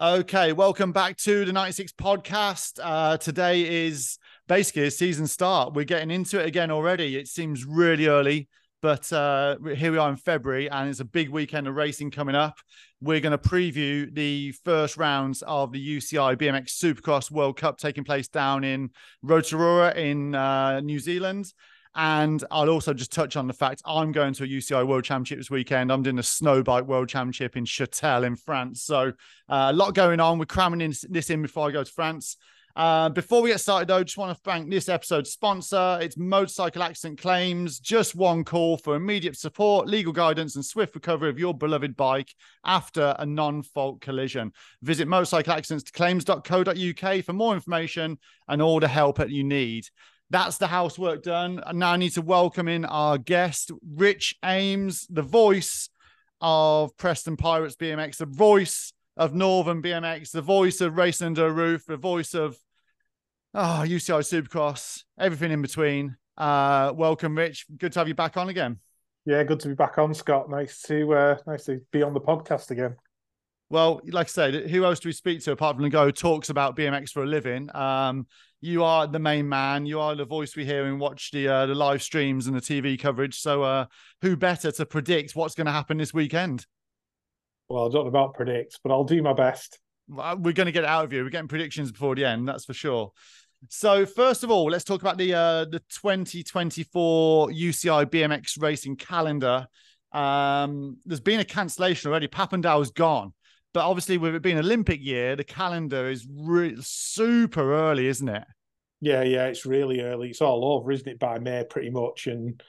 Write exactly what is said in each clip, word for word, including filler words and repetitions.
Okay, welcome back to the ninety-six podcast. Uh, today is basically a season start. We're getting into it again already. It seems really early, but uh, here we are in February, and it's a big weekend of racing coming up. We're going to preview the first rounds of the U C I B M X Supercross World Cup taking place down in Rotorua in uh, New Zealand. And I'll also just touch on the fact I'm going to a U C I World Championship this weekend. I'm doing a snowbike World Championship in Châtel in France. So uh, a lot going on. We're cramming in, this in before I go to France. Uh, before we get started, though, just want to thank this episode's sponsor. It's Motorcycle Accident Claims. Just one call for immediate support, legal guidance, and swift recovery of your beloved bike after a non-fault collision. Visit motorcycle accidents claims dot co dot U K for more information and all the help that you need. That's the housework done. And now I need to welcome in our guest, Rich Ames, the voice of Preston Pirates B M X, the voice of Northern B M X, the voice of Race Under a Roof, the voice of oh, U C I Supercross, everything in between. Uh, welcome, Rich. Good to have you back on again. Yeah, good to be back on, Scott. Nice to uh, nice to be on the podcast again. Well, like I said, who else do we speak to apart from the guy who talks about B M X for a living? Um, you are the main man. You are the voice we hear and watch the uh, the live streams and the T V coverage. So uh, who better to predict what's going to happen this weekend? Well, I don't know about predict, but I'll do my best. We're going to get it out of you. We're getting predictions before the end, that's for sure. So first of all, let's talk about the uh, the twenty twenty-four U C I B M X racing calendar. Um, there's been a cancellation already. Papendal is gone. But obviously, with it being Olympic year, the calendar is re- super early, isn't it? Yeah, yeah, it's really early. It's all over, isn't it, by May, pretty much? And,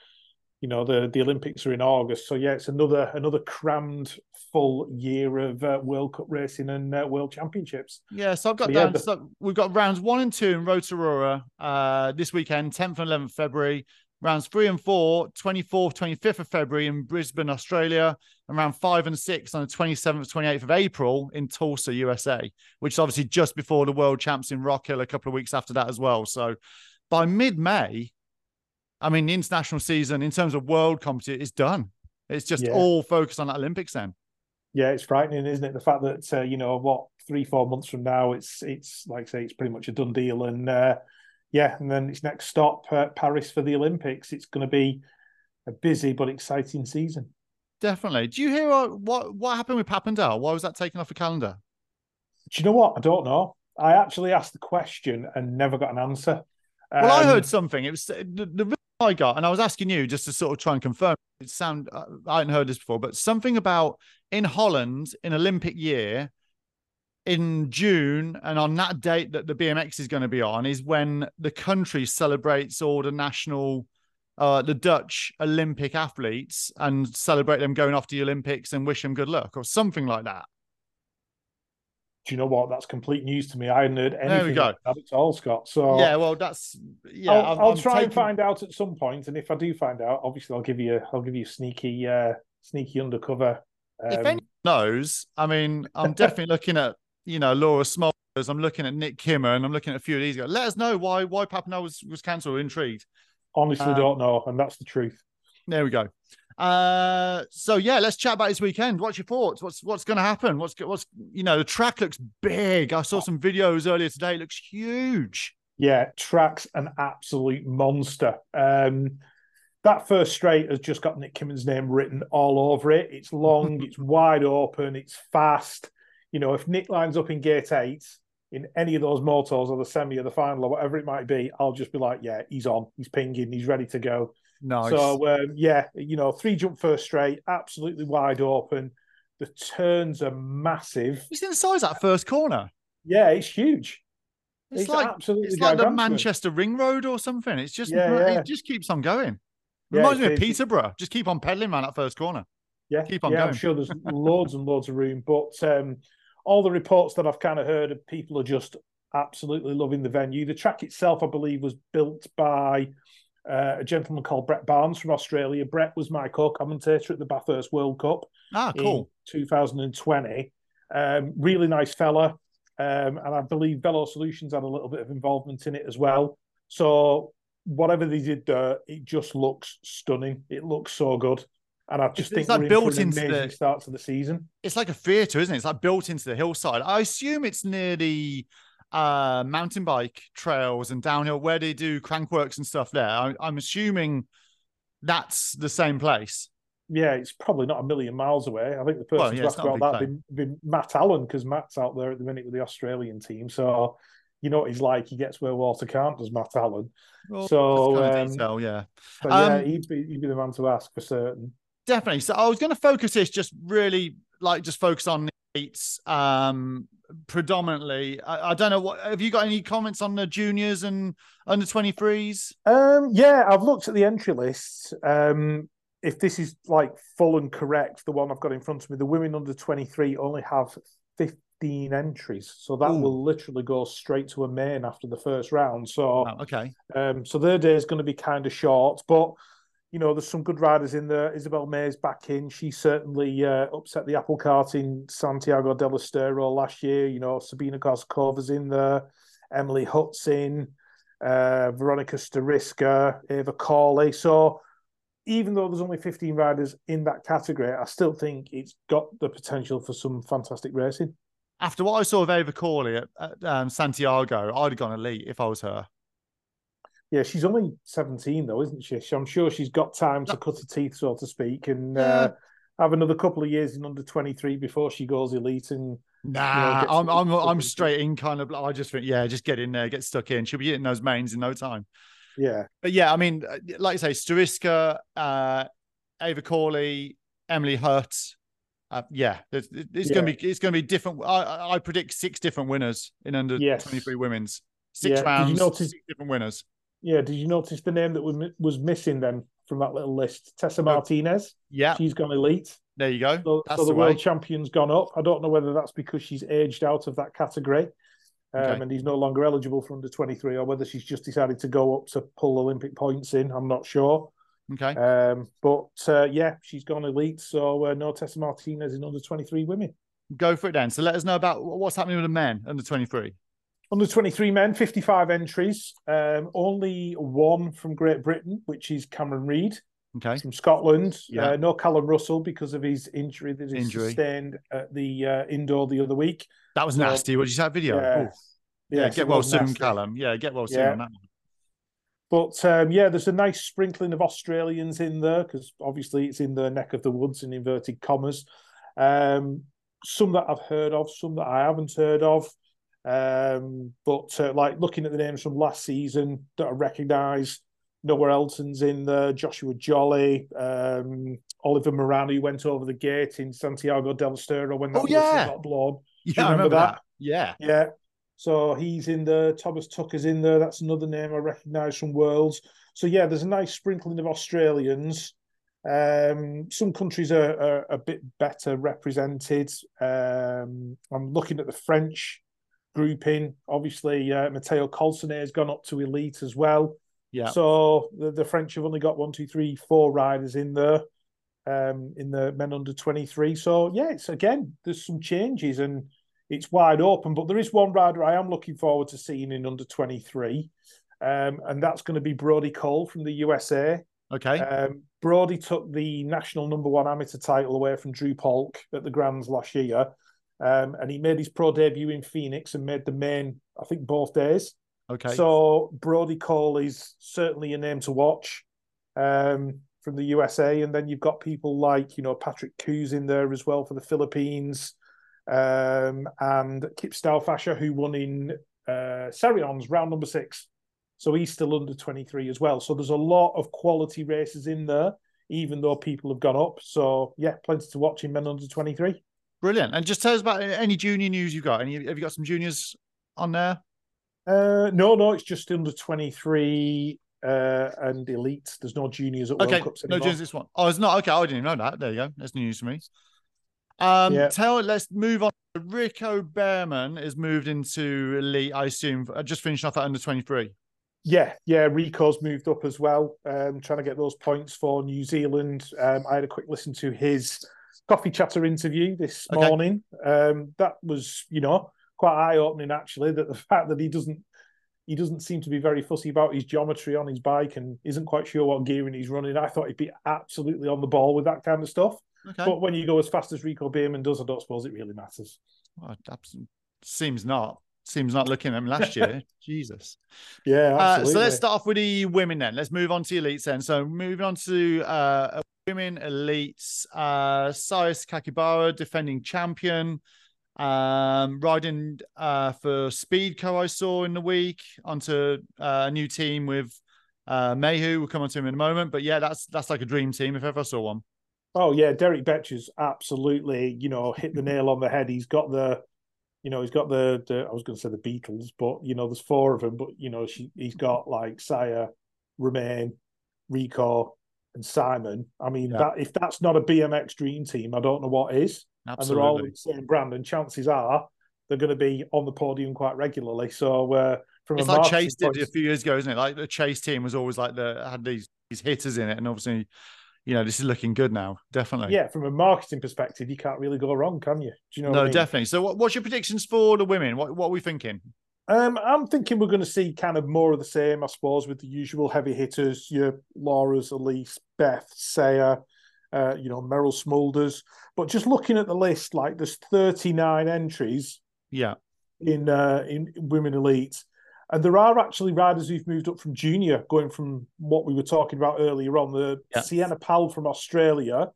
you know, the, the Olympics are in August. So, yeah, it's another another crammed full year of uh, World Cup racing and uh, World Championships. Yeah, so I've got so, down, yeah, the... so we've got rounds one and two in Rotorua uh, this weekend, tenth and eleventh of February. Rounds three and four, twenty-fourth, twenty-fifth of February in Brisbane, Australia, and round five and six on the twenty-seventh, twenty-eighth of April in Tulsa, U S A, which is obviously just before the World Champs in Rock Hill a couple of weeks after that as well. So by mid-May, I mean, the international season in terms of world competition is done. It's just yeah. all focused on that Olympics then. Yeah, it's frightening, isn't it? The fact that, uh, you know, what, three, four months from now, it's, it's like I say, it's pretty much a done deal. And, uh, Yeah, and then its next stop, uh, Paris for the Olympics. It's going to be a busy but exciting season. Definitely. Do you hear uh, what what happened with Papendal? Why was that taken off the calendar? Do you know what? I don't know. I actually asked the question and never got an answer. Um, well, I heard something. It was the, the reason I got, and I was asking you just to sort of try and confirm. It sound I hadn't heard this before, but something about in Holland in Olympic year. In June, and on that date that the B M X is going to be on is when the country celebrates all the national, uh, the Dutch Olympic athletes and celebrate them going off to the Olympics and wish them good luck or something like that. Do you know what? That's complete news to me. I hadn't heard anything about it at all, Scott. So yeah, well, that's yeah. I'll, I'll try taking... and find out at some point, and if I do find out, obviously I'll give you I'll give you sneaky uh, sneaky undercover. Um... If anyone knows, I mean, I'm definitely looking at. You know, Laura Smulders, I'm looking at Nick Kimmer and I'm looking at a few of these. Go, let us know why why Papendal was, was cancelled. Intrigued. Honestly, um, don't know. And that's the truth. There we go. Uh, so, yeah, let's chat about this weekend. What's your thoughts? What's what's going to happen? What's, what's you know, the track looks big. I saw some videos earlier today. It looks huge. Yeah, track's an absolute monster. Um, that first straight has just got Nick Kimmer's name written all over it. It's long, it's wide open, it's fast. You know, if Nick lines up in gate eight in any of those motos or the semi or the final or whatever it might be, I'll just be like, yeah, he's on, he's pinging, he's ready to go. Nice. So, um, yeah, you know, three jump first straight, absolutely wide open. The turns are massive. He's in the size of that first corner. Yeah, it's huge. It's, it's like absolutely it's like the Manchester Ring Road or something. It's just yeah, it yeah. just keeps on going. Reminds yeah, me of Peterborough. Just keep on pedaling around that first corner. Yeah, keep on yeah, going. I'm sure there's loads and loads of room, but. Um, All the reports that I've kind of heard of people are just absolutely loving the venue. The track itself, I believe, was built by uh, a gentleman called Brett Barnes from Australia. Brett was my co-commentator at the Bathurst World Cup ah, cool. in two thousand twenty. Um, really nice fella. Um, and I believe Velo Solutions had a little bit of involvement in it as well. So whatever they did there, it just looks stunning. It looks so good. And I just it's, think it's like we're built in for an into the start to the season. It's like a theatre, isn't it? It's like built into the hillside. I assume it's near the uh, mountain bike trails and downhill where they do crankworks and stuff there. I, I'm assuming that's the same place. Yeah, it's probably not a million miles away. I think the person well, yeah, to ask about that would be, be Matt Allen, because Matt's out there at the minute with the Australian team. So you know what he's like. He gets where water can't, does Matt Allen. Well, so, kind of um, detail, yeah. So, um, yeah, he'd be, he'd be the man to ask for certain. Definitely. So I was going to focus this just really like just focus on the heats um, predominantly. I, I don't know. What have you got any comments on the juniors and under twenty-threes? Um, yeah, I've looked at the entry lists. Um, if this is like full and correct, the one I've got in front of me, the women under twenty-three only have fifteen entries. So that Ooh. will literally go straight to a main after the first round. So, oh, okay. Um, so their day is going to be kind of short, but you know, there's some good riders in there. Isabel May's back in. She certainly uh, upset the apple cart in Santiago del Estero last year. You know, Sabina Koskova's in there. Emily Hutt's in. Uh, Veronica Stariska, Ava Corley. So even though there's only fifteen riders in that category, I still think it's got the potential for some fantastic racing. After what I saw of Ava Corley at, at um, Santiago, I'd have gone elite if I was her. Yeah, she's only seventeen, though, isn't she? So I'm sure she's got time to cut her teeth, so to speak, and yeah. uh, have another couple of years in under twenty-three before she goes elite. And nah, you know, I'm I'm I'm straight in kind of. I just think, yeah, just get in there, get stuck in. She'll be hitting those mains in no time. Yeah, but yeah, I mean, like I say, Stariska, uh, Ava Corley, Emily Hurt. Uh, yeah, it's, it's yeah. gonna be it's gonna be different. I I predict six different winners in under yes. twenty-three women's six yeah. rounds, notice- six different winners. Yeah, did you notice the name that was was missing then from that little list? Tessa Martinez. Yeah. She's gone elite. There you go. So, that's so the, the world champion's gone up. I don't know whether that's because she's aged out of that category um, okay. and he's no longer eligible for under twenty-three, or whether she's just decided to go up to pull Olympic points in. I'm not sure. Okay. Um, but, uh, yeah, she's gone elite. So, uh, no Tessa Martinez in under twenty-three women. Go for it then. So let us know about what's happening with the men under twenty-three. Under twenty-three men, fifty-five entries, um, only one from Great Britain, which is Cameron Reid okay. from Scotland. Yeah. Uh, no Callum Russell because of his injury that he injury. sustained at the uh, indoor the other week. That was nasty. Uh, what did you say that video? Yeah, yeah, yeah get well soon, nasty. Callum. Yeah, get well soon yeah. on that one. But, um, yeah, there's a nice sprinkling of Australians in there because obviously it's in the neck of the woods in inverted commas. Um, some that I've heard of, some that I haven't heard of. Um, but uh, like looking at the names from last season that I recognise, Noah Elton's in there, Joshua Jolly, um, Oliver Moran, who went over the gate in Santiago del Estero when that oh, yeah. got blown. Yeah, remember I remember that. that. Yeah, yeah. So he's in there. Thomas Tucker's in there. That's another name I recognise from Worlds. So yeah, there's a nice sprinkling of Australians. Um, some countries are, are a bit better represented. Um, I'm looking at the French grouping. Obviously, uh, Matteo Colsonet has gone up to elite as well. Yeah. So the, the French have only got one, two, three, four riders in there, um, in the men under twenty-three. So yeah, it's again, there's some changes and it's wide open. But there is one rider I am looking forward to seeing in under twenty-three, um, and that's going to be Brody Cole from the U S A. Okay. Um, Brody took the national number one amateur title away from Drew Polk at the Grands last year. Um, and he made his pro debut in Phoenix and made the main, I think, both days. Okay. So Brody Cole is certainly a name to watch um, from the U S A. And then you've got people like, you know, Patrick Coues in there as well for the Philippines. Um, and Kip Stauffacher, who won in uh, Cerillon's round number six. So he's still under twenty-three as well. So there's a lot of quality races in there, even though people have gone up. So, yeah, plenty to watch in men under twenty-three. Brilliant. And just tell us about any junior news you've got. Any, have you got some juniors on there? Uh, no, no, it's just under twenty-three uh, and elite. There's no juniors at okay, World Cups anymore. No juniors this one. Oh, it's not. Okay, I didn't even know that. There you go. That's news for me. Um, yeah. Tell. Let's move on. Rico Beerman has moved into elite, I assume. Just finishing off at under twenty-three. Yeah, yeah, Rico's moved up as well. Um, trying to get those points for New Zealand. Um, I had a quick listen to his Coffee Chatter interview this okay. morning. Um, that was, you know, quite eye-opening, actually, that the fact that he doesn't he doesn't seem to be very fussy about his geometry on his bike and isn't quite sure what gearing he's running. I thought he'd be absolutely on the ball with that kind of stuff. Okay. But when you go as fast as Rico Beerman does, I don't suppose it really matters. Well, seems not. Seems not looking at him last year. Jesus. Yeah, absolutely. Uh, so let's start off with the women then. Let's move on to elites then. So moving on to uh, women elites. Uh, Saya Kakibara, defending champion. Um, riding uh, for Speedco, I saw in the week, onto uh, a new team with uh, Mayhew. We'll come on to him in a moment. But yeah, that's that's like a dream team if ever I saw one. Oh yeah, Derek Betcher's absolutely, you know, hit the nail on the head. He's got the, you know, he's got the, the I was going to say the Beatles, but you know, there's four of them. But you know, she, he's got like Saya, Romain, Rico, and Simon. I mean, yeah. that if that's not a B M X dream team, I don't know what is. Absolutely. And they're all in the same brand, and chances are they're going to be on the podium quite regularly. So uh, from it's a like Chase did a few years ago, isn't it? Like the Chase team was always like the had these these hitters in it, and obviously, you know, this is looking good now, definitely. Yeah, from a marketing perspective, you can't really go wrong, can you? Do you know? No, what I mean? Definitely. So, what, what's your predictions for the women? What what are we thinking? Um, I'm thinking we're going to see kind of more of the same, I suppose, with the usual heavy hitters. Your Laura's, Elise, Beth, Saya, uh, you know, Merrill Smulders. But just looking at the list, like there's thirty-nine entries. Yeah. In uh, in women elite. And there are actually riders who've moved up from junior, going from what we were talking about earlier on. The yeah. Sienna Powell from Australia,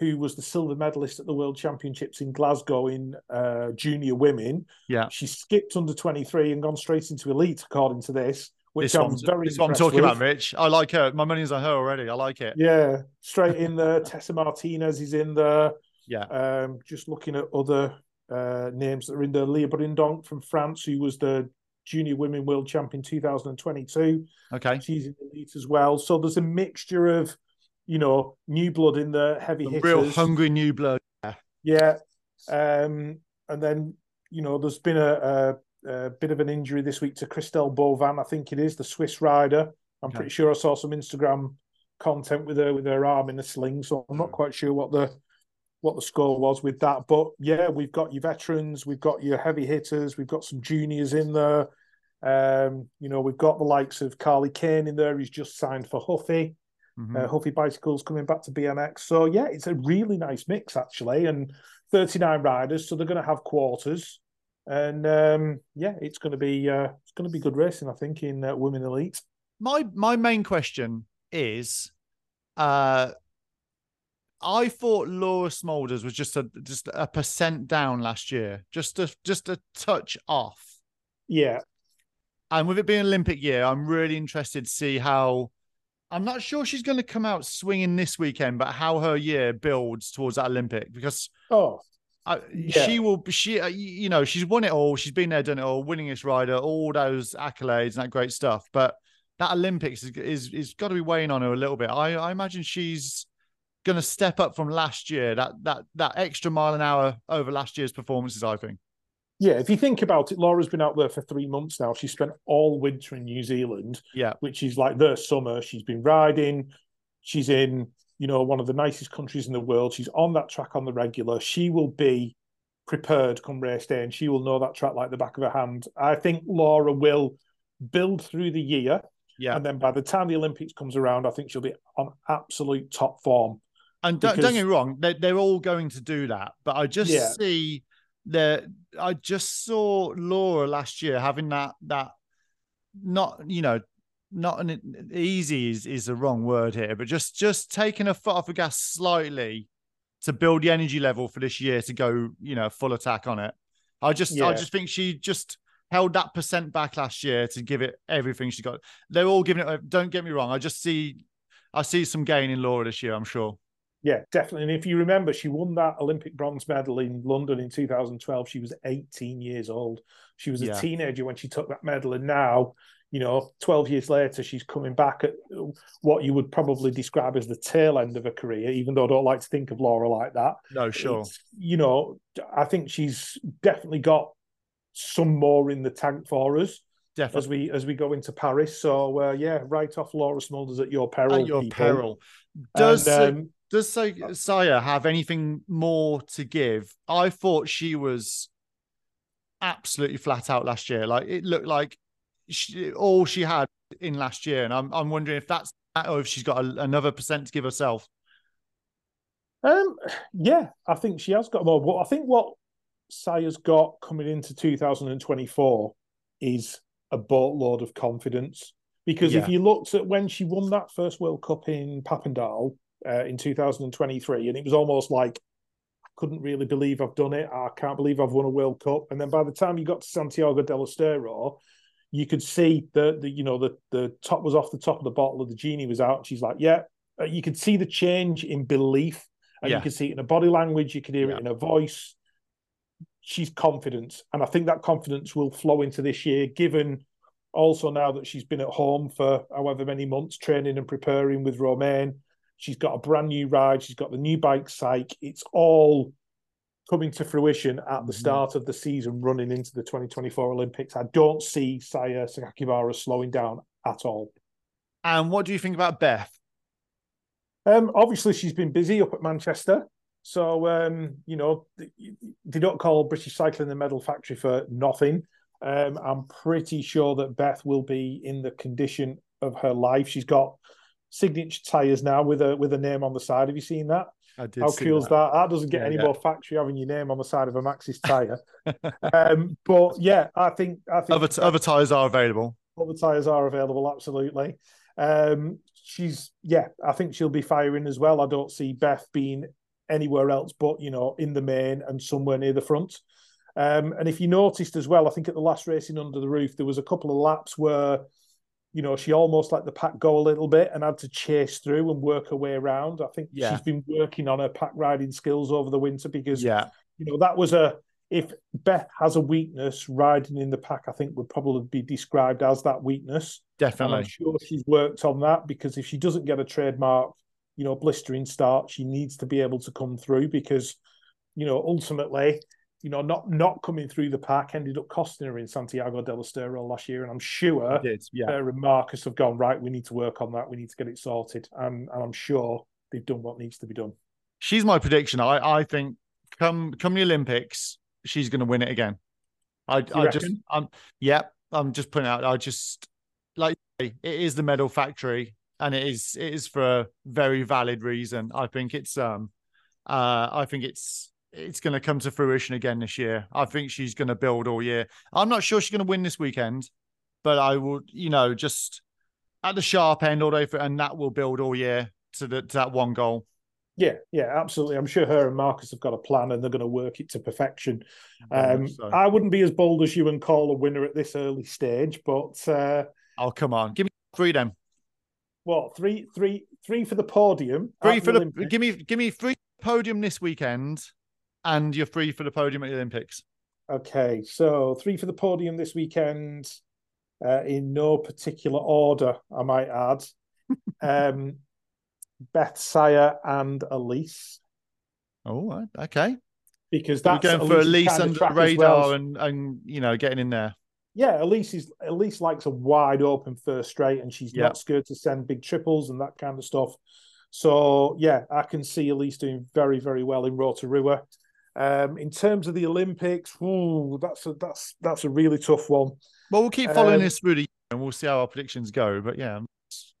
who was the silver medalist at the World Championships in Glasgow in uh, junior women. Yeah. She skipped under twenty-three and gone straight into elite, according to this, which this I'm very This what I'm talking with. about, Rich. I like her. My money's on her already. I like it. Yeah. Straight in there. Tessa Martinez is in there. Yeah. Um, just looking at other uh, names that are in there. Leah Brindonc from France, who was the Junior Women World Champion two thousand twenty-two. Okay. She's in the elite as well. So there's a mixture of, you know, new blood in the heavy the hitters. Real hungry new blood. Yeah. Yeah. Um, and then, you know, there's been a, a, a bit of an injury this week to Christelle Bovan, I think it is, the Swiss rider. I'm okay. pretty sure I saw some Instagram content with her with her arm in a sling. So I'm not quite sure what the what the score was with that. But yeah, we've got your veterans, we've got your heavy hitters, we've got some juniors in there. Um, you know, we've got the likes of Carly Kane in there, who's just signed for Huffy. Mm-hmm. uh, Huffy Bicycles coming back to B M X. So yeah, it's a really nice mix actually, and thirty-nine riders, so they're going to have quarters, and um, yeah, it's going to be uh, it's going to be good racing, I think, in uh, women elite. My my main question is, uh, I thought Laura Smulders was just a just a percent down last year, just a just a touch off. Yeah. And with it being Olympic year, I'm really interested to see how, I'm not sure she's going to come out swinging this weekend, but how her year builds towards that Olympic, because oh, I, yeah. she will, she, you know, she's won it all. She's been there, done it all, winningest rider, all those accolades and that great stuff. But that Olympics is, is, is got to be weighing on her a little bit. I, I imagine she's going to step up from last year, that, that, that extra mile an hour over last year's performances, I think. Yeah, if you think about it, Laura's been out there for three months now. She spent all winter in New Zealand, yeah, which is like their summer. She's been riding. She's in, you know, one of the nicest countries in the world. She's on that track on the regular. She will be prepared come race day, and she will know that track like the back of her hand. I think Laura will build through the year, yeah, and then by the time the Olympics comes around, I think she'll be on absolute top form. And don't, because... don't get me wrong, they're, they're all going to do that, but I just yeah. see... The, I just saw Laura last year having that, that not, you know, not an easy is, is the wrong word here, but just, just taking a foot off the gas slightly to build the energy level for this year to go, you know, full attack on it. I just, yeah. I just think she just held that percent back last year to give it everything she got. They're all giving it. Don't get me wrong. I just see, I see some gain in Laura this year, I'm sure. Yeah, definitely. And if you remember, she won that Olympic bronze medal in London in two thousand twelve. She was eighteen years old. She was a yeah. teenager when she took that medal. And now, you know, twelve years later, she's coming back at what you would probably describe as the tail end of her career, even though I don't like to think of Laura like that. No, sure. It's, you know, I think she's definitely got some more in the tank for us. Definitely. As we as we go into Paris. So, uh, yeah, write off Laura Smulders at your peril. At your people. peril. Does... And, um, Does Saya have anything more to give? I thought she was absolutely flat out last year. Like, it looked like she, all she had in last year. And I'm I'm wondering if that's that or if she's got a, another percent to give herself. Um, yeah, I think she has got more. But I think what Saya's got coming into two thousand twenty-four is a boatload of confidence. Because yeah. if you looked at when she won that first World Cup in Papendal uh, in two thousand twenty-three, and it was almost like, I couldn't really believe I've done it. I can't believe I've won a World Cup. And then by the time you got to Santiago del Estero, you could see that the, you know, the, the top was off the top of the bottle, the genie was out. And she's like, yeah, you could see the change in belief. And yeah. you could see it in her body language. You could hear yeah. it in her voice. She's confident. And I think that confidence will flow into this year, given also now that she's been at home for however many months, training and preparing with Romain. She's got a brand new ride. She's got the new bike psych. It's all coming to fruition at the start mm-hmm. of the season, running into the twenty twenty-four Olympics. I don't see Saya Kakibara slowing down at all. And what do you think about Beth? Um, obviously, she's been busy up at Manchester. So, um, you know, they don't call British Cycling the medal factory for nothing. Um, I'm pretty sure that Beth will be in the condition of her life. She's got signature tyres now with a with a name on the side. Have you seen that? I did. How cool is that? That doesn't get yeah, any yeah. more factory having your name on the side of a Maxxis tyre. um, but yeah, I think I think other, other tyres are available. Other tyres are available, absolutely. Um, she's yeah, I think she'll be firing as well. I don't see Beth being anywhere else but, you know, in the main and somewhere near the front. Um, and if you noticed as well, I think at the last Racing Under the Roof, there was a couple of laps where, you know, she almost let the pack go a little bit and had to chase through and work her way around. I think yeah. she's been working on her pack riding skills over the winter because, yeah. you know, that was a, if Beth has a weakness, riding in the pack, I think would probably be described as that weakness. Definitely. And I'm sure she's worked on that because if she doesn't get a trademark, you know, blistering start, she needs to be able to come through because, you know, ultimately, you know, not not coming through the pack ended up costing her in Santiago del Estero last year. And I'm sure yeah. her and Marcus have gone, right, we need to work on that. We need to get it sorted. And, and I'm sure they've done what needs to be done. She's my prediction. I, I think come come the Olympics, she's going to win it again. I, I just, I'm, yeah, I'm just putting out, I just, like, it is the medal factory and it is, it is for a very valid reason. I think it's, um, uh, I think it's, it's going to come to fruition again this year. I think she's going to build all year. I'm not sure she's going to win this weekend, but I will, you know, just at the sharp end all day, for, and that will build all year to, the, to that one goal. Yeah, yeah, absolutely. I'm sure her and Marcus have got a plan and they're going to work it to perfection. Um, I, so. I wouldn't be as bold as you and call a winner at this early stage, but... Uh, oh, come on. Give me three then. What, three, three, three for the podium? Three for the... Olympics. Give me, give me three podium this weekend. And you're free for the podium at the Olympics. Okay, so three for the podium this weekend, uh, in no particular order, I might add. um, Beth, Saya, and Elise. Oh, okay. Because that's we're going for Elise kind of under the radar well. and and you know getting in there. Yeah, Elise is Elise likes a wide open first straight, and she's yep. not scared to send big triples and that kind of stuff. So yeah, I can see Elise doing very very well in Rotorua. Um, in terms of the Olympics, ooh, that's a, that's that's a really tough one. Well, we'll keep following um, this through the year and we'll see how our predictions go. But yeah,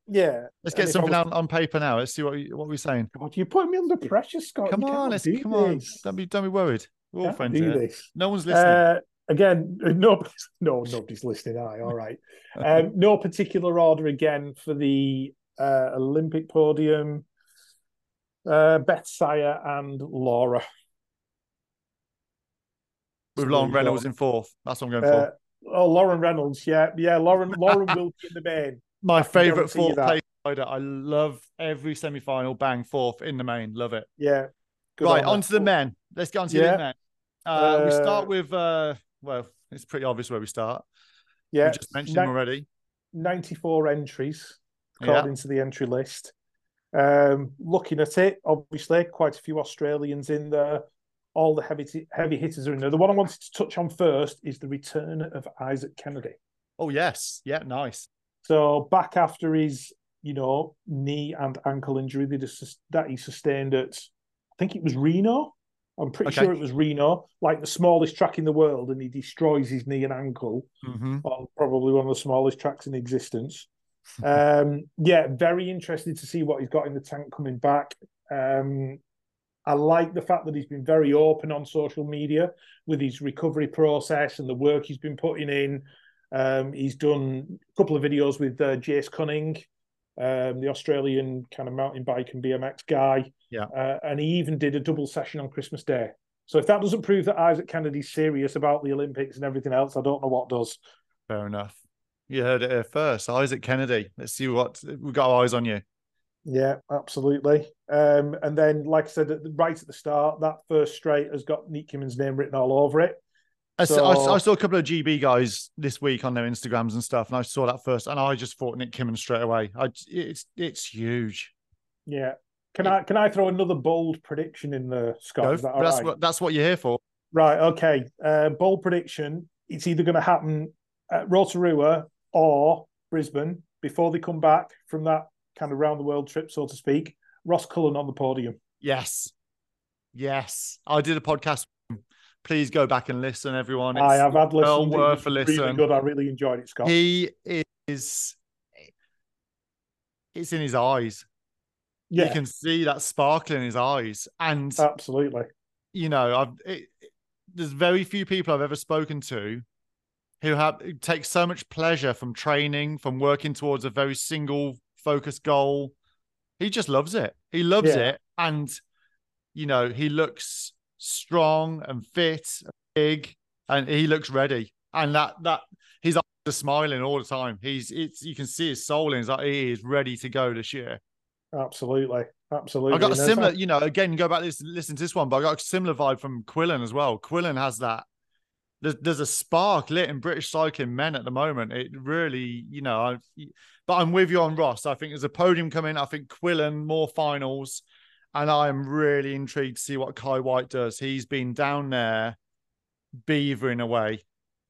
yeah, let's get and something was... out on paper now. Let's see what we, what we're saying. God, you're putting me under pressure, Scott. Come you on, let's do come this. on. Don't be don't be worried. We're all friends here. No one's listening. Uh, again, no, no, nobody's listening. Aye, all right. Um, no particular order again for the uh, Olympic podium. Uh, Beth, Saya, and Laura. With Lauren Reynolds in fourth. That's what I'm going uh, for. Oh, Lauren Reynolds. Yeah. Yeah. Lauren Lauren will be in the main. My favourite fourth place rider. I love every semi final bang fourth in the main. Love it. Yeah. Good right. On, on to the men. Let's get on to yeah. the men. Uh, uh, we start with, uh, well, it's pretty obvious where we start. Yeah. We just mentioned them already. ninety-four entries according yeah. to the entry list. Um, looking at it, obviously, quite a few Australians in there. All the heavy t- heavy hitters are in there. The one I wanted to touch on first is the return of Isaac Kennedy. Oh, yes. Yeah, nice. So back after his, you know, knee and ankle injury that he sustained at, I think it was Reno. I'm pretty okay. sure it was Reno, like the smallest track in the world, and he destroys his knee and ankle mm-hmm. on probably one of the smallest tracks in existence. Um, yeah, very interested to see what he's got in the tank coming back. Um, I like the fact that he's been very open on social media with his recovery process and the work he's been putting in. Um, he's done a couple of videos with uh, Jace Cunning, um, the Australian kind of mountain bike and B M X guy. Yeah, uh, and he even did a double session on Christmas Day. So if that doesn't prove that Isaac Kennedy's serious about the Olympics and everything else, I don't know what does. Fair enough. You heard it here first. Isaac Kennedy. Let's see what we've got our eyes on you. Yeah, absolutely. Um, and then, like I said, at the, right at the start, that first straight has got Nick Kimmer's name written all over it. I, so, saw, I saw a couple of G B guys this week on their Instagrams and stuff, and I saw that first, and I just thought Nick Kimmer straight away. I, it's it's huge. Yeah. Can I can I throw another bold prediction in there, Scott? No, Is that all that's right? what that's what you're here for. Right. Okay. Uh, bold prediction. It's either going to happen at Rotorua or Brisbane before they come back from that kind of round the world trip, so to speak. Ross Cullen on the podium. Yes. Yes. I did a podcast. Please go back and listen, everyone. It's I have had well listened. Well worth a listen. Really good. I really enjoyed it, Scott. He is. It's in his eyes. Yeah. You can see that sparkle in his eyes. And absolutely. You know, I've, it, it, there's very few people I've ever spoken to who have take so much pleasure from training, from working towards a very single focused goal. He just loves it. He loves yeah. it. And, you know, he looks strong and fit, and big, and he looks ready. And that, that his eyes are smiling all the time. He's, it's, you can see his soul in his eyes. He is ready to go this year. Absolutely, absolutely. I got a similar, you know, again, go back and listen to this one, but I got a similar vibe from Quillen as well. Quillen has that. There's, there's a spark lit in British cycling men at the moment. It really, you know, I've, but I'm with you on Ross. I think there's a podium coming. I think Quillen, more finals. And I'm really intrigued to see what Kai White does. He's been down there beavering away.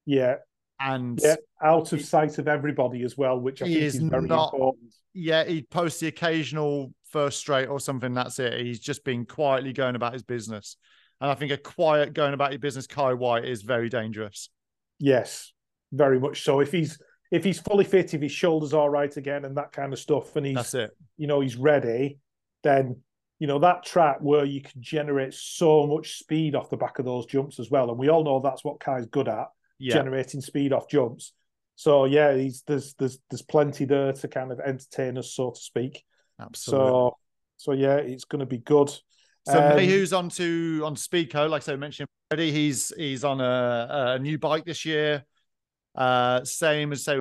Yeah. And yeah, out of sight of everybody as well, which I think is, is very not, important. Yeah, he'd post the occasional first straight or something. That's it. He's just been quietly going about his business. And I think a quiet going about your business Kai White is very dangerous. Yes, very much so. If he's if he's fully fit, if his shoulder's all right again and that kind of stuff, and he's that's it. You know, he's ready, then you know, that track where you can generate so much speed off the back of those jumps as well. And we all know that's what Kai's good at. Yeah. Generating speed off jumps, so yeah, he's, there's there's there's plenty there to kind of entertain us, so to speak. Absolutely. So, so yeah, it's going to be good. So um, Mayhew's on to on Speedco, like I mentioned already. He's he's on a, a new bike this year. Uh, same as say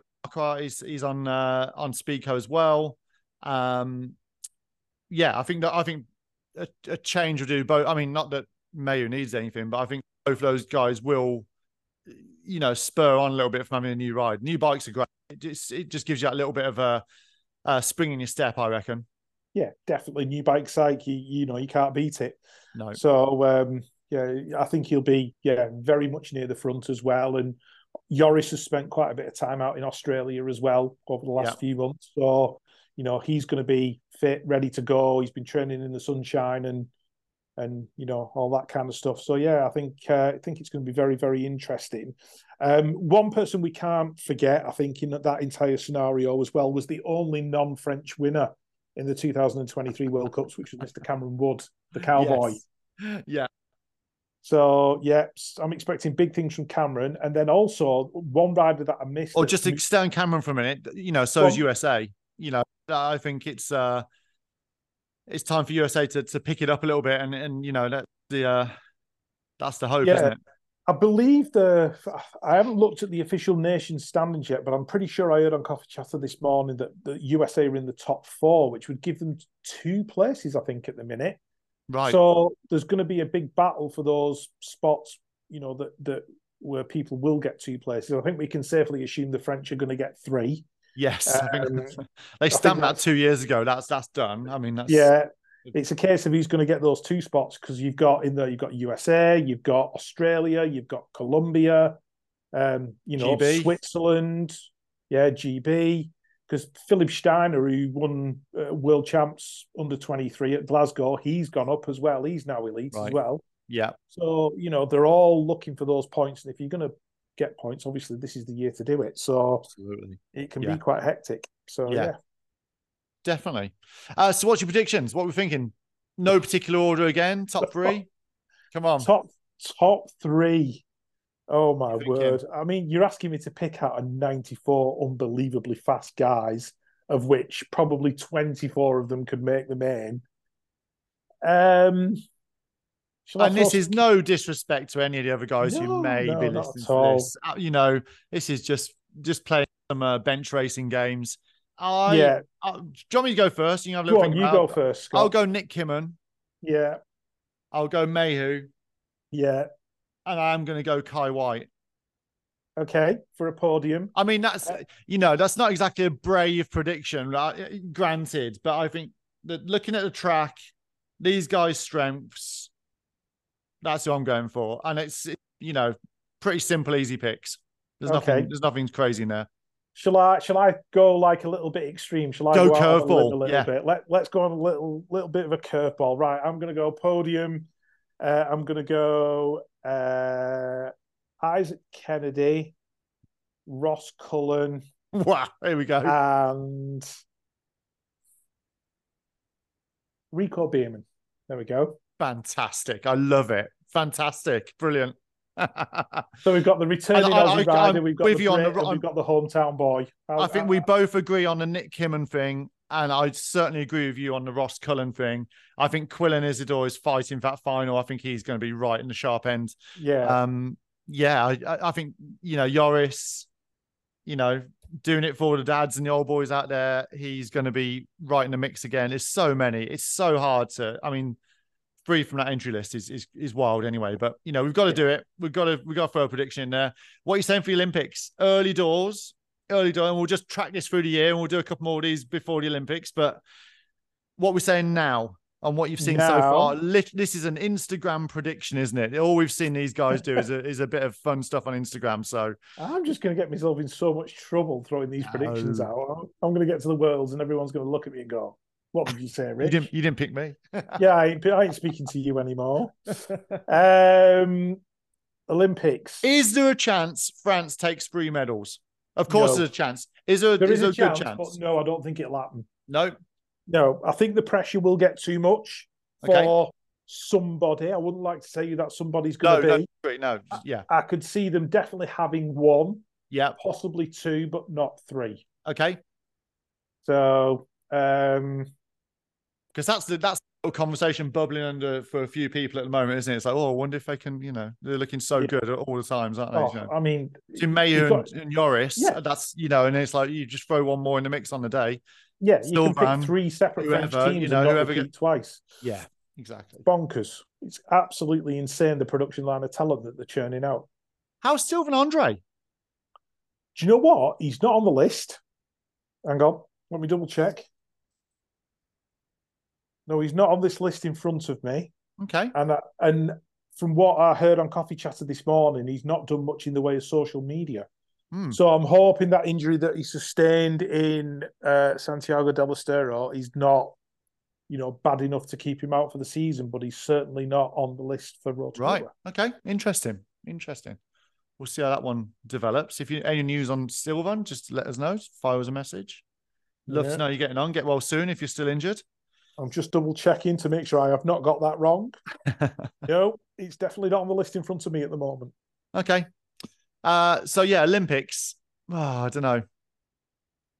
he's he's on uh, on Speedco as well. Um, yeah, I think that I think a, a change will do both. I mean, not that Mayhew needs anything, but I think both of those guys will. You know, spur on a little bit from having a new ride. New bikes are great. It just, it just gives you that little bit of a, a spring in your step, I reckon. Yeah, definitely. New bike's like, you, you know, you can't beat it. No. So, um, yeah, I think he'll be, yeah, very much near the front as well. And Joris has spent quite a bit of time out in Australia as well over the last yeah. few months. So, you know, he's going to be fit, ready to go. He's been training in the sunshine and, and you know all that kind of stuff. So yeah, I think uh, I think it's going to be very, very interesting. Um, one person we can't forget, I think, in that entire scenario as well, was the only non-French winner in the two thousand twenty-three World Cups, which was Mister Cameron Wood, the cowboy. Yes. Yeah. So yeah, I'm expecting big things from Cameron, and then also one rider that I missed. Or just to stay on Cameron for a minute, you know. So well, is U S A. You know, I think it's. Uh... It's time for U S A to, to pick it up a little bit, and and you know that's the uh, that's the hope, yeah. isn't it? I believe the I haven't looked at the official nation standings yet, but I'm pretty sure I heard on Coffee Chatter this morning that the U S A are in the top four, which would give them two places, I think, at the minute. Right. So there's going to be a big battle for those spots, you know, that that where people will get two places. I think we can safely assume the French are going to get three. Yes, um, they stamped that two years ago. That's that's done. I mean, that's... yeah, it's a case of who's going to get those two spots, because you've got in there, you've got U S A, you've got Australia, you've got Colombia, um, you know, G B. Switzerland, yeah, G B. Because Philipp Steiner, who won uh, World Champs under twenty-three at Glasgow, he's gone up as well. He's now elite right. as well. Yeah. So, you know, they're all looking for those points. And if you're going to get points, obviously this is the year to do it. So absolutely, it can yeah. be quite hectic. So, yeah. yeah. Definitely. Uh, so what's your predictions? What are we thinking? No particular order again? Top three? Come on. Top top three. Oh, my word. I mean, you're asking me to pick out a ninety-four unbelievably fast guys, of which probably twenty-four of them could make the main. Um, and this is no disrespect to any of the other guys no, who may no, be listening to this. Uh, you know, this is just just playing some uh, bench racing games. I, yeah. I, do you want me to go first? You can have a little go on, you about. go first, Scott. I'll go Nick Kimmer. Yeah. I'll go Mayhew. Yeah. And I'm going to go Kai White. Okay, for a podium. I mean, that's, uh, you know, that's not exactly a brave prediction, right? Granted, but I think that looking at the track, these guys' strengths, that's who I'm going for. And it's, you know, pretty simple, easy picks. There's okay. nothing There's nothing crazy in there. Shall I Shall I go like a little bit extreme? Shall I go, go curveball? A little yeah. bit? Let, let's go on a little, little bit of a curveball. Right, I'm going to go podium. Uh, I'm going to go... Uh, Isaac Kennedy, Ross Cullen. Wow, here we go. And Rico Beerman. There we go. Fantastic. I love it. Fantastic. Brilliant. So we've got the returning Aussie rider. We've got the, you on the and we've got the hometown boy. I, I think I, we I, both agree on the Nick Kimmer thing, and I certainly agree with you on the Ross Cullen thing. I think Quillen Isidore is fighting for that final. I think he's going to be right in the sharp end. Yeah. Um, yeah, I, I think, you know, Yoris, you know, doing it for the dads and the old boys out there, he's going to be right in the mix again. There's so many. It's so hard to, I mean, three from that entry list is is, is wild anyway. But, you know, we've got to do it. We've got to, we've got to throw a prediction in there. What are you saying for the Olympics? Early doors. Early door, and we'll just track this through the year, and we'll do a couple more of these before the Olympics. But what we're saying now, and what you've seen now, so far, this is an Instagram prediction, isn't it? All we've seen these guys do is a, is a bit of fun stuff on Instagram. So I'm just going to get myself in so much trouble throwing these no. predictions out. I'm going to get to the Worlds, and everyone's going to look at me and go, "What did you say, Rich? You didn't, you didn't pick me." Yeah, I ain't, I ain't speaking to you anymore. um, Olympics. Is there a chance France takes three medals? Of course, no. there's a chance. Is there, there is, is a, a chance, good chance? But no, I don't think it'll happen. No, no. I think the pressure will get too much okay. for somebody. I wouldn't like to tell you that somebody's going to no, be. No, no, no. Yeah, I, I could see them definitely having one. Yeah, possibly two, but not three. Okay. So, um, because that's the that's the conversation bubbling under for a few people at the moment, isn't it? It's like, oh, I wonder if they can, you know, they're looking so yeah. good at all the times, aren't they? Oh, you know? I mean, to Mayu got... and Yoris, yeah. that's, you know, and it's like you just throw one more in the mix on the day. Yeah, Still you can brand, pick three separate whoever, French teams, you know, and not whoever get... twice. Yeah, exactly. Bonkers. It's absolutely insane, the production line of talent that they're churning out. How's Sylvain Andre? Do you know what? He's not on the list. Hang on, let me double check. No, he's not on this list in front of me. Okay. And I, and from what I heard on Coffee Chatter this morning, he's not done much in the way of social media. Mm. So I'm hoping that injury that he sustained in uh, Santiago del Estero is not, you know, bad enough to keep him out for the season, but he's certainly not on the list for Rotorua. Right. Okay. Interesting. Interesting. We'll see how that one develops. If you any news on Sylvan, just let us know. Fire us a message. Love yeah. to know you're getting on. Get well soon if you're still injured. I'm just double checking to make sure I have not got that wrong. No, it's definitely not on the list in front of me at the moment. Okay. Uh, so, yeah, Olympics. Oh, I don't know.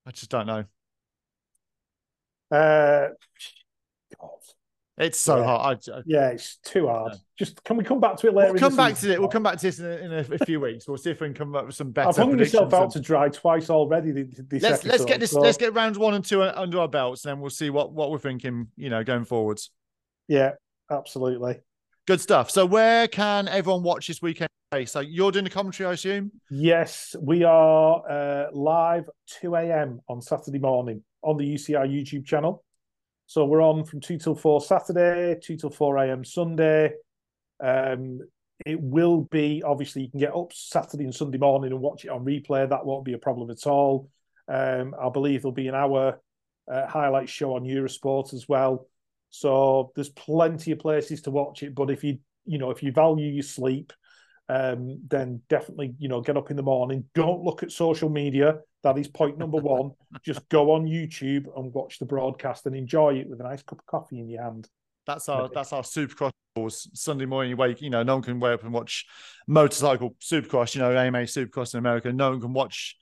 I just don't know. Uh, God. It's so yeah. hard. I, I, yeah, it's too hard. Just can we come back to it later? We'll come back to it. We'll come back to this in a, in a, a few weeks. We'll see if we can come up with some better. I've hung myself out and... to dry twice already. This let's episode, let's get this. So... Let's get round one and two under our belts, and then we'll see what what we're thinking. You know, going forwards. Yeah, absolutely. Good stuff. So, where can everyone watch this weekend? So, you're doing the commentary, I assume. Yes, we are uh, live two a m on Saturday morning on the U C I YouTube channel. So we're on from two till four Saturday, two till four a m Sunday. Um, it will be, obviously, you can get up Saturday and Sunday morning and watch it on replay. That won't be a problem at all. Um, I believe there'll be an hour uh, highlight show on Eurosport as well. So there's plenty of places to watch it. But if you you know, if you value your sleep, um, then definitely, you know, get up in the morning. Don't look at social media. That is point number one. Just go on YouTube and watch the broadcast and enjoy it with a nice cup of coffee in your hand. That's our, that's our Supercross tours. Sunday morning, you wake, you know, no one can wake up and watch motorcycle Supercross, you know, A M A Supercross in America. No one can watch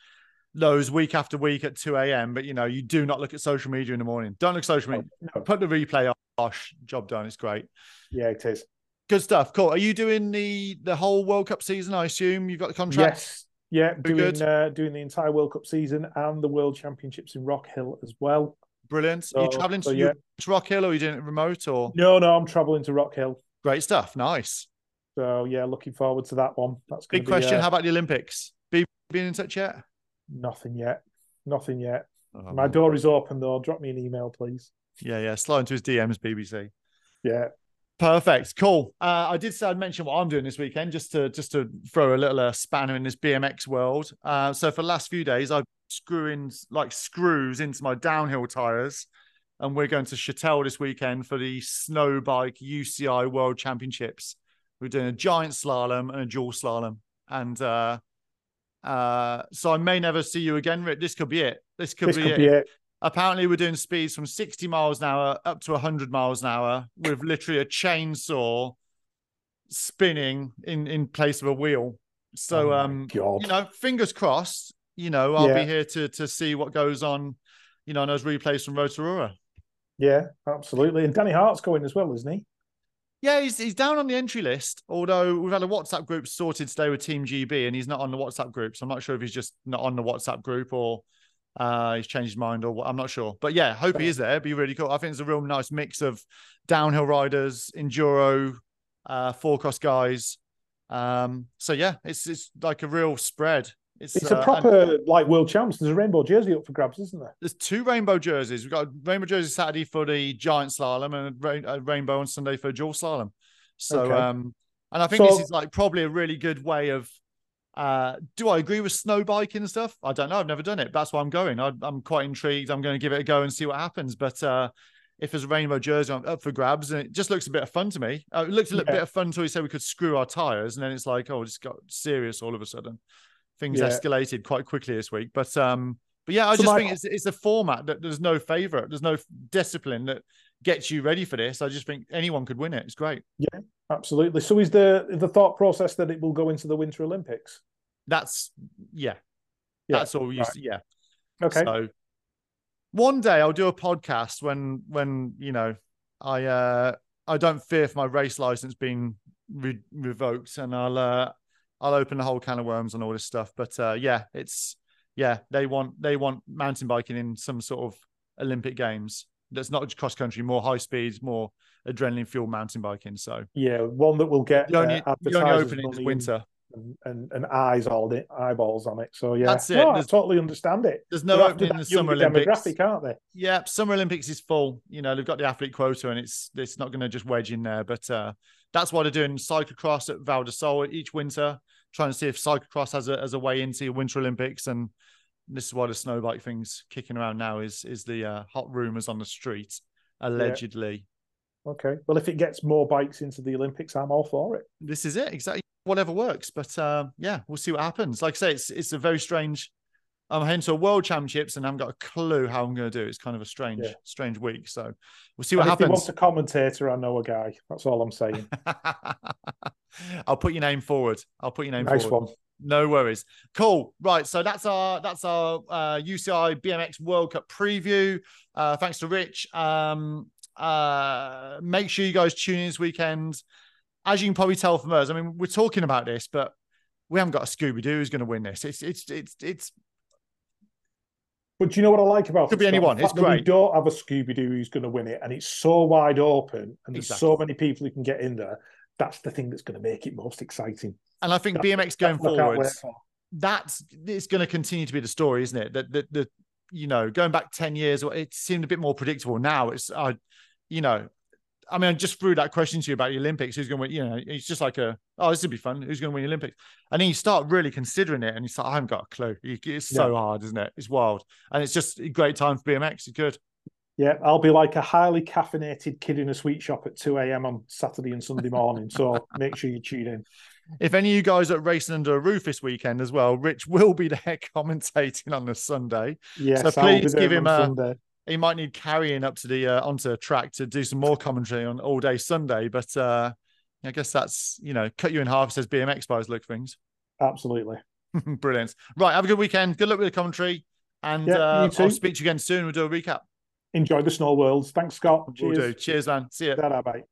those week after week at two a.m. But, you know, you do not look at social media in the morning. Don't look at social media. No, no. Put the replay on. Gosh, job done. It's great. Yeah, it is. Good stuff. Cool. Are you doing the, the whole World Cup season, I assume? You've got the contract? Yes. Yeah, doing, uh, doing the entire World Cup season and the World Championships in Rock Hill as well. Brilliant. So, are you traveling to, so, yeah. to Rock Hill, or are you doing it remote? Or no, no, I'm traveling to Rock Hill. Great stuff. Nice. So yeah, looking forward to that one. That's big question. Be, uh, How about the Olympics? Be been in touch yet? Nothing yet. Nothing yet. Oh, my door God. is open though. Drop me an email, please. Yeah, yeah. Slide into his D Ms, B B C. Yeah. Perfect. Cool. Uh, I did say I'd mention what I'm doing this weekend, just to just to throw a little uh, spanner in this B M X world. Uh, so for the last few days, I've screwing like screws into my downhill tires, and we're going to Châtel this weekend for the snow bike U C I World Championships. We're doing a giant slalom and a dual slalom, and uh uh so I may never see you again, Rick. This could be it. This could, this be, could it. be it. Apparently we're doing speeds from sixty miles an hour up to one hundred miles an hour with literally a chainsaw spinning in in place of a wheel. So oh um God. you know, fingers crossed. You know, I'll yeah. be here to to see what goes on, you know, on those replays from Rotorua. Yeah, absolutely. And Danny Hart's going as well, isn't he? Yeah, he's he's down on the entry list, although we've had a WhatsApp group sorted today with Team G B, and he's not on the WhatsApp group. So I'm not sure if he's just not on the WhatsApp group, or uh, he's changed his mind, or what. I'm not sure. But yeah, hope he is there. It'd be really cool. I think it's a real nice mix of downhill riders, enduro, uh, four-cross guys. Um, so yeah, it's it's like a real spread. It's, it's a proper, uh, and, like, World Champs. There's a rainbow jersey up for grabs, isn't there? There's two rainbow jerseys. We've got a rainbow jersey Saturday for the giant slalom, and a, rain, a rainbow on Sunday for dual slalom. So, okay. um, and I think so, this is, like, probably a really good way of, uh, do I agree with snow biking and stuff? I don't know. I've never done it. That's why I'm going. I, I'm quite intrigued. I'm going to give it a go and see what happens. But uh, if there's a rainbow jersey I'm up for grabs, and it just looks a bit of fun to me. Uh, it looked a little yeah. bit of fun until we said we could screw our tires. And then it's like, oh, it just got serious all of a sudden. Things yeah. escalated quite quickly this week, but um, but yeah, I so just my, think it's it's a format that there's no favorite, there's no discipline that gets you ready for this. I just think anyone could win it. It's great. Yeah, absolutely. So is the the thought process that it will go into the Winter Olympics? That's yeah, yeah. that's all. You right. yeah. Okay. So one day I'll do a podcast when when you know I uh I don't fear for my race license being re revoked, and I'll uh. I'll open a whole can of worms on all this stuff, but uh, yeah, it's yeah they want they want mountain biking in some sort of Olympic games. That's not just cross country, more high speeds, more adrenaline fueled mountain biking. So yeah, one that will get the only, uh, the only opening is winter and, and and eyes all the eyeballs on it. So yeah, that's it. No, I totally understand it. There's no They're opening in the Summer Olympics, aren't they? Yeah, Summer Olympics is full. You know, they've got the athlete quota, and it's it's not going to just wedge in there, but. Uh, That's why they're doing cyclocross at Val d'Isole each winter, trying to see if cyclocross has a, has a way into Winter Olympics. And this is why the snow bike thing's kicking around now, is is the uh, hot rumours on the street, allegedly. Yeah. Okay. Well, if it gets more bikes into the Olympics, I'm all for it. This is it. Exactly. Whatever works. But uh, yeah, we'll see what happens. Like I say, it's, it's a very strange... I'm heading to a World Championships and I haven't got a clue how I'm going to do. It's kind of a strange, yeah. strange week. So we'll see what and happens. If he wants a commentator, I know a guy. That's all I'm saying. I'll put your name forward. I'll put your name nice forward. Nice one. No worries. Cool. Right. So that's our that's our uh, U C I B M X World Cup preview. Uh, thanks to Rich. Um, uh, make sure you guys tune in this weekend. As you can probably tell from us, I mean, we're talking about this, but we haven't got a Scooby-Doo who's going to win this. It's it's it's it's. But do you know what I like about it? Could be anyone. It's great. We don't have a Scooby-Doo who's going to win it, and it's so wide open, and there's exactly. so many people who can get in there. That's the thing that's going to make it most exciting. And I think that's, B M X going forwards, for. that's it's going to continue to be the story, isn't it? That the, the you know, going back ten years, it seemed a bit more predictable. Now it's I, you know, I mean, I just threw that question to you about the Olympics. Who's going to win? You know, it's just like a oh, this would be fun. Who's going to win the Olympics? And then you start really considering it, and you start, I haven't got a clue. It's so yeah. hard, isn't it? It's wild, and it's just a great time for B M X. It's good. Yeah, I'll be like a highly caffeinated kid in a sweet shop at two a.m. on Saturday and Sunday morning, so make sure you tune in. If any of you guys are Racing Under a Roof this weekend as well, Rich will be there commentating on the Sunday. Yes, so please give him a... Sunday. He might need carrying up to the uh, onto a track to do some more commentary on all day Sunday, but uh, I guess that's, you know, cut you in half, says B M X by his look things. Absolutely. Brilliant. Right, have a good weekend. Good luck with the commentary, and yeah, uh, I'll speak to you again soon. We'll do a recap. Enjoy the snow worlds. Thanks, Scott. Cheers. We'll do. Cheers, man. See you. Bye.